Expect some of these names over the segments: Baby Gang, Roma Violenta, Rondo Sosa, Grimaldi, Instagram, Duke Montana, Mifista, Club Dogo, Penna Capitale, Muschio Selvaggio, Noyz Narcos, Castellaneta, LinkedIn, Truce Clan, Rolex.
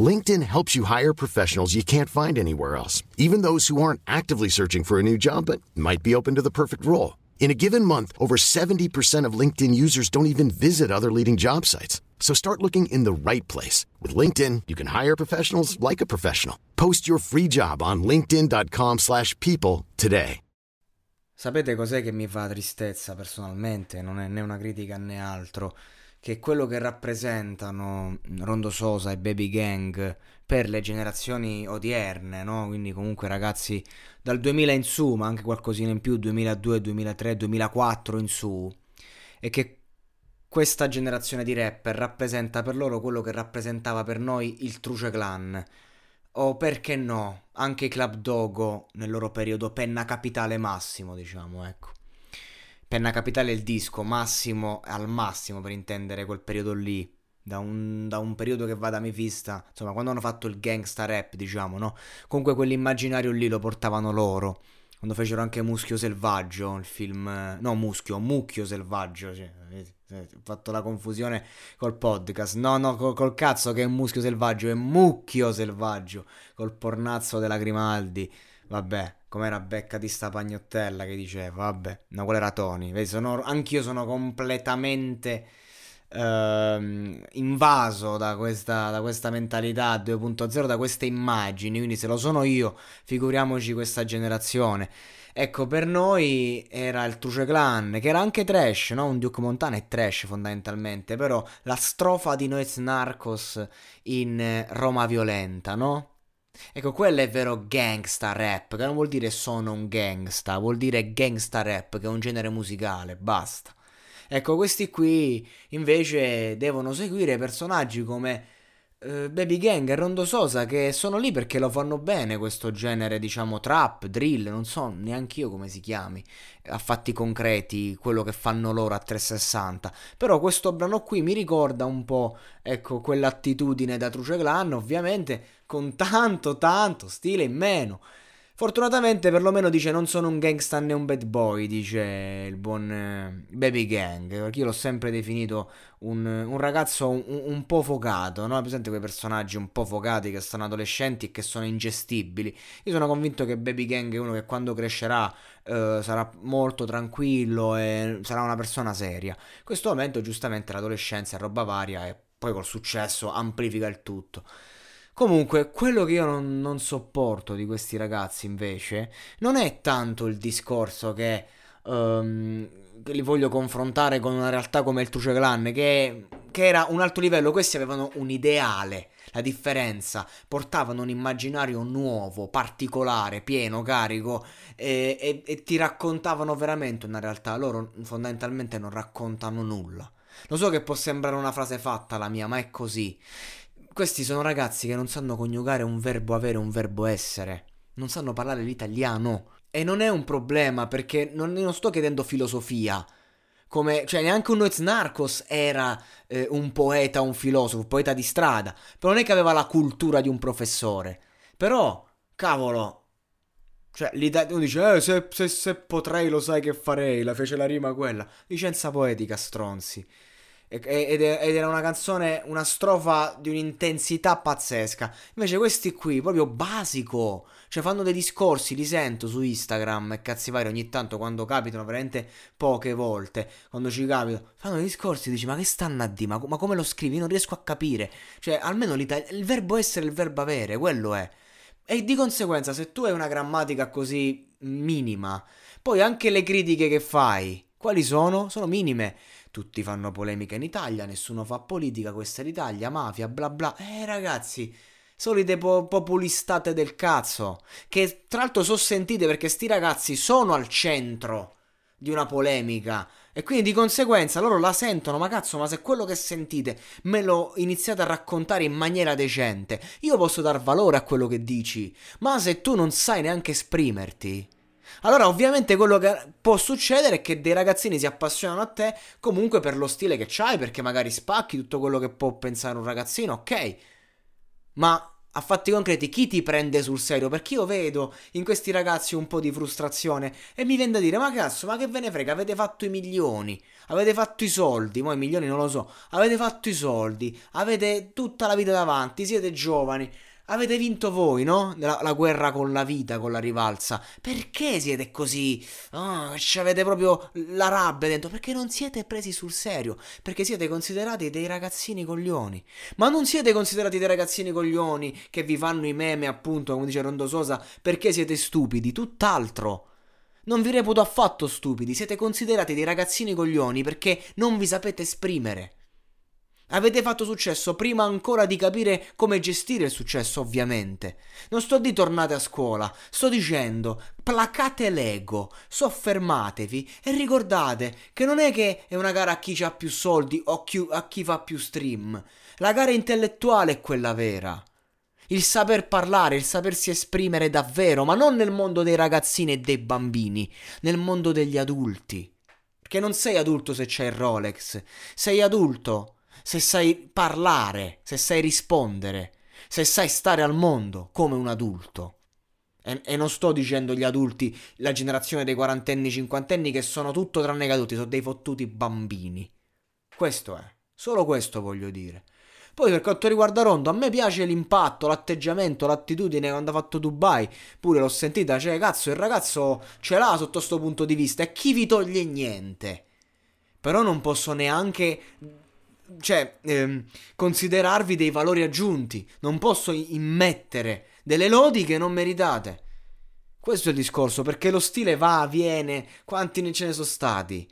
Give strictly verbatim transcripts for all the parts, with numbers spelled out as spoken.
LinkedIn helps you hire professionals you can't find anywhere else, even those who aren't actively searching for a new job but might be open to the perfect role. In a given month, over seventy percent of LinkedIn users don't even visit other leading job sites. So start looking in the right place. With LinkedIn, you can hire professionals like a professional. Post your free job on linkedin dot com slash people today. Sapete cos'è che mi fa tristezza personalmente? Non è né una critica né altro. Che quello che rappresentano Rondo Sosa e Baby Gang per le generazioni odierne, no? Quindi comunque ragazzi dal duemila in su, ma anche qualcosina in più, duemiladue, duemilatré, duemilaquattro in su, e che questa generazione di rapper rappresenta per loro quello che rappresentava per noi il Truce Clan, o perché no, anche i Club Dogo nel loro periodo, Penna Capitale massimo, diciamo, ecco. Penna Capitale è il disco massimo, al massimo per intendere quel periodo lì, da un, da un periodo che va da Mifista, insomma quando hanno fatto il gangsta rap, diciamo, no? Comunque quell'immaginario lì lo portavano loro, quando fecero anche Muschio Selvaggio, il film, no Muschio, Muschio Selvaggio, cioè, ho fatto la confusione col podcast, no no col, col cazzo che è Muschio Selvaggio, è Muschio Selvaggio, col pornazzo della Grimaldi, vabbè. Com'era Becca di sta pagnottella che diceva, vabbè, no, quello era Tony. Vedi, sono, anch'io sono completamente ehm, invaso da questa, da questa mentalità due punto zero, da queste immagini, quindi se lo sono io, figuriamoci questa generazione. Ecco, per noi era il Truce Clan, che era anche trash, no? Un Duke Montana è trash fondamentalmente, però la strofa di Noyz Narcos in Roma Violenta, no? Ecco, quello è vero gangsta rap, che non vuol dire sono un gangsta, vuol dire gangsta rap, che è un genere musicale, basta. Ecco, questi qui invece devono seguire personaggi come eh, Baby Gang e Rondo Sosa, che sono lì perché lo fanno bene questo genere, diciamo, trap, drill, non so neanche io come si chiami, a fatti concreti, quello che fanno loro a trecentosessanta. Però questo brano qui mi ricorda un po', ecco, quell'attitudine da Truce Clan, ovviamente, con tanto tanto stile in meno. Fortunatamente perlomeno dice non sono un gangsta né un bad boy, dice il buon eh, Baby Gang, perché io l'ho sempre definito un, un ragazzo un, un po' focato, no? Presente quei personaggi un po' focati che sono adolescenti e che sono ingestibili. Io sono convinto che Baby Gang è uno che quando crescerà eh, sarà molto tranquillo e sarà una persona seria. In questo momento giustamente l'adolescenza è roba varia e poi col successo amplifica il tutto. Comunque, quello che io non, non sopporto di questi ragazzi, invece, non è tanto il discorso che, um, che li voglio confrontare con una realtà come il Truce Clan, che, che era un alto livello. Questi avevano un ideale, la differenza, portavano un immaginario nuovo, particolare, pieno, carico, e, e, e ti raccontavano veramente una realtà. Loro fondamentalmente non raccontano nulla. Lo so che può sembrare una frase fatta la mia, ma è così. Questi sono ragazzi che non sanno coniugare un verbo avere e un verbo essere, non sanno parlare l'italiano, e non è un problema perché non, non sto chiedendo filosofia, come, cioè neanche un Noyz Narcos era eh, un poeta, un filosofo, un poeta di strada, però non è che aveva la cultura di un professore, però, cavolo, cioè l'italiano dice, eh, se, se, se potrei lo sai che farei, la fece la rima quella, licenza poetica stronzi. ed era una canzone, una strofa di un'intensità pazzesca. Invece questi qui, proprio basico, cioè fanno dei discorsi, li sento su Instagram e cazzi vari ogni tanto, quando capitano, veramente poche volte, quando ci capito, fanno dei discorsi, dici ma che stanno a dire, ma, ma come lo scrivi, io non riesco a capire. Cioè almeno il verbo essere e il verbo avere, quello è. E di conseguenza se tu hai una grammatica così minima, poi anche le critiche che fai, quali sono? Sono minime. Tutti fanno polemica in Italia, nessuno fa politica, questa è l'Italia, mafia, bla bla. Eh ragazzi, solite po- populistate del cazzo, che tra l'altro so sentite perché sti ragazzi sono al centro di una polemica e quindi di conseguenza loro la sentono. Ma cazzo, ma se quello che sentite me lo iniziate a raccontare in maniera decente, io posso dar valore a quello che dici, ma se tu non sai neanche esprimerti, allora ovviamente quello che può succedere è che dei ragazzini si appassionano a te comunque per lo stile che c'hai, perché magari spacchi tutto quello che può pensare un ragazzino, ok, ma a fatti concreti chi ti prende sul serio? Perché io vedo in questi ragazzi un po' di frustrazione e mi viene da dire ma cazzo, ma che ve ne frega, avete fatto i milioni, avete fatto i soldi, mo i milioni non lo so, avete fatto i soldi, avete tutta la vita davanti, siete giovani, avete vinto voi, no? La, la guerra con la vita, con la rivalsa. Perché siete così? Oh, avete proprio la rabbia dentro. Perché non siete presi sul serio. Perché siete considerati dei ragazzini coglioni. Ma non siete considerati dei ragazzini coglioni che vi fanno i meme, appunto, come dice Rondo Sosa, perché siete stupidi. Tutt'altro. Non vi reputo affatto stupidi. Siete considerati dei ragazzini coglioni perché non vi sapete esprimere. Avete fatto successo prima ancora di capire come gestire il successo, ovviamente. Non sto di tornate a scuola, sto dicendo placate l'ego, soffermatevi e ricordate che non è che è una gara a chi ha più soldi o a chi fa più stream. La gara intellettuale è quella vera. Il saper parlare, il sapersi esprimere davvero, ma non nel mondo dei ragazzini e dei bambini, nel mondo degli adulti. Perché non sei adulto se c'hai il Rolex, sei adulto se sai parlare, se sai rispondere, se sai stare al mondo come un adulto. E, e non sto dicendo gli adulti, la generazione dei quarantenni, cinquantenni, che sono tutto tranne che adulti, sono dei fottuti bambini. Questo è, solo questo voglio dire. Poi per quanto riguarda Rondo, a me piace l'impatto, l'atteggiamento, l'attitudine quando ha fatto Dubai, pure l'ho sentita, cioè cazzo il ragazzo ce l'ha sotto sto punto di vista, e chi vi toglie niente. Però non posso neanche... Cioè, ehm, considerarvi dei valori aggiunti. Non posso immettere delle lodi che non meritate. Questo è il discorso, perché lo stile va, viene, quanti ne ce ne sono stati.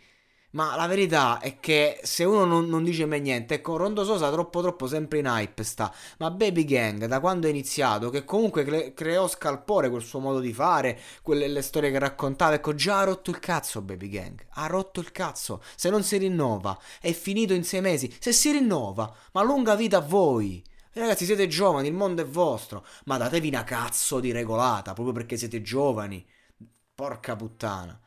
Ma la verità è che se uno non, non dice mai niente, ecco, Rondo Sosa troppo troppo sempre in hype sta. Ma Baby Gang, da quando è iniziato, che comunque cre- creò scalpore quel suo modo di fare, quelle le storie che raccontava, ecco, già ha rotto il cazzo Baby Gang, ha rotto il cazzo. Se non si rinnova, è finito in sei mesi. Se si rinnova, ma lunga vita a voi. Ragazzi, siete giovani, il mondo è vostro, ma datevi una cazzo di regolata, proprio perché siete giovani. Porca puttana.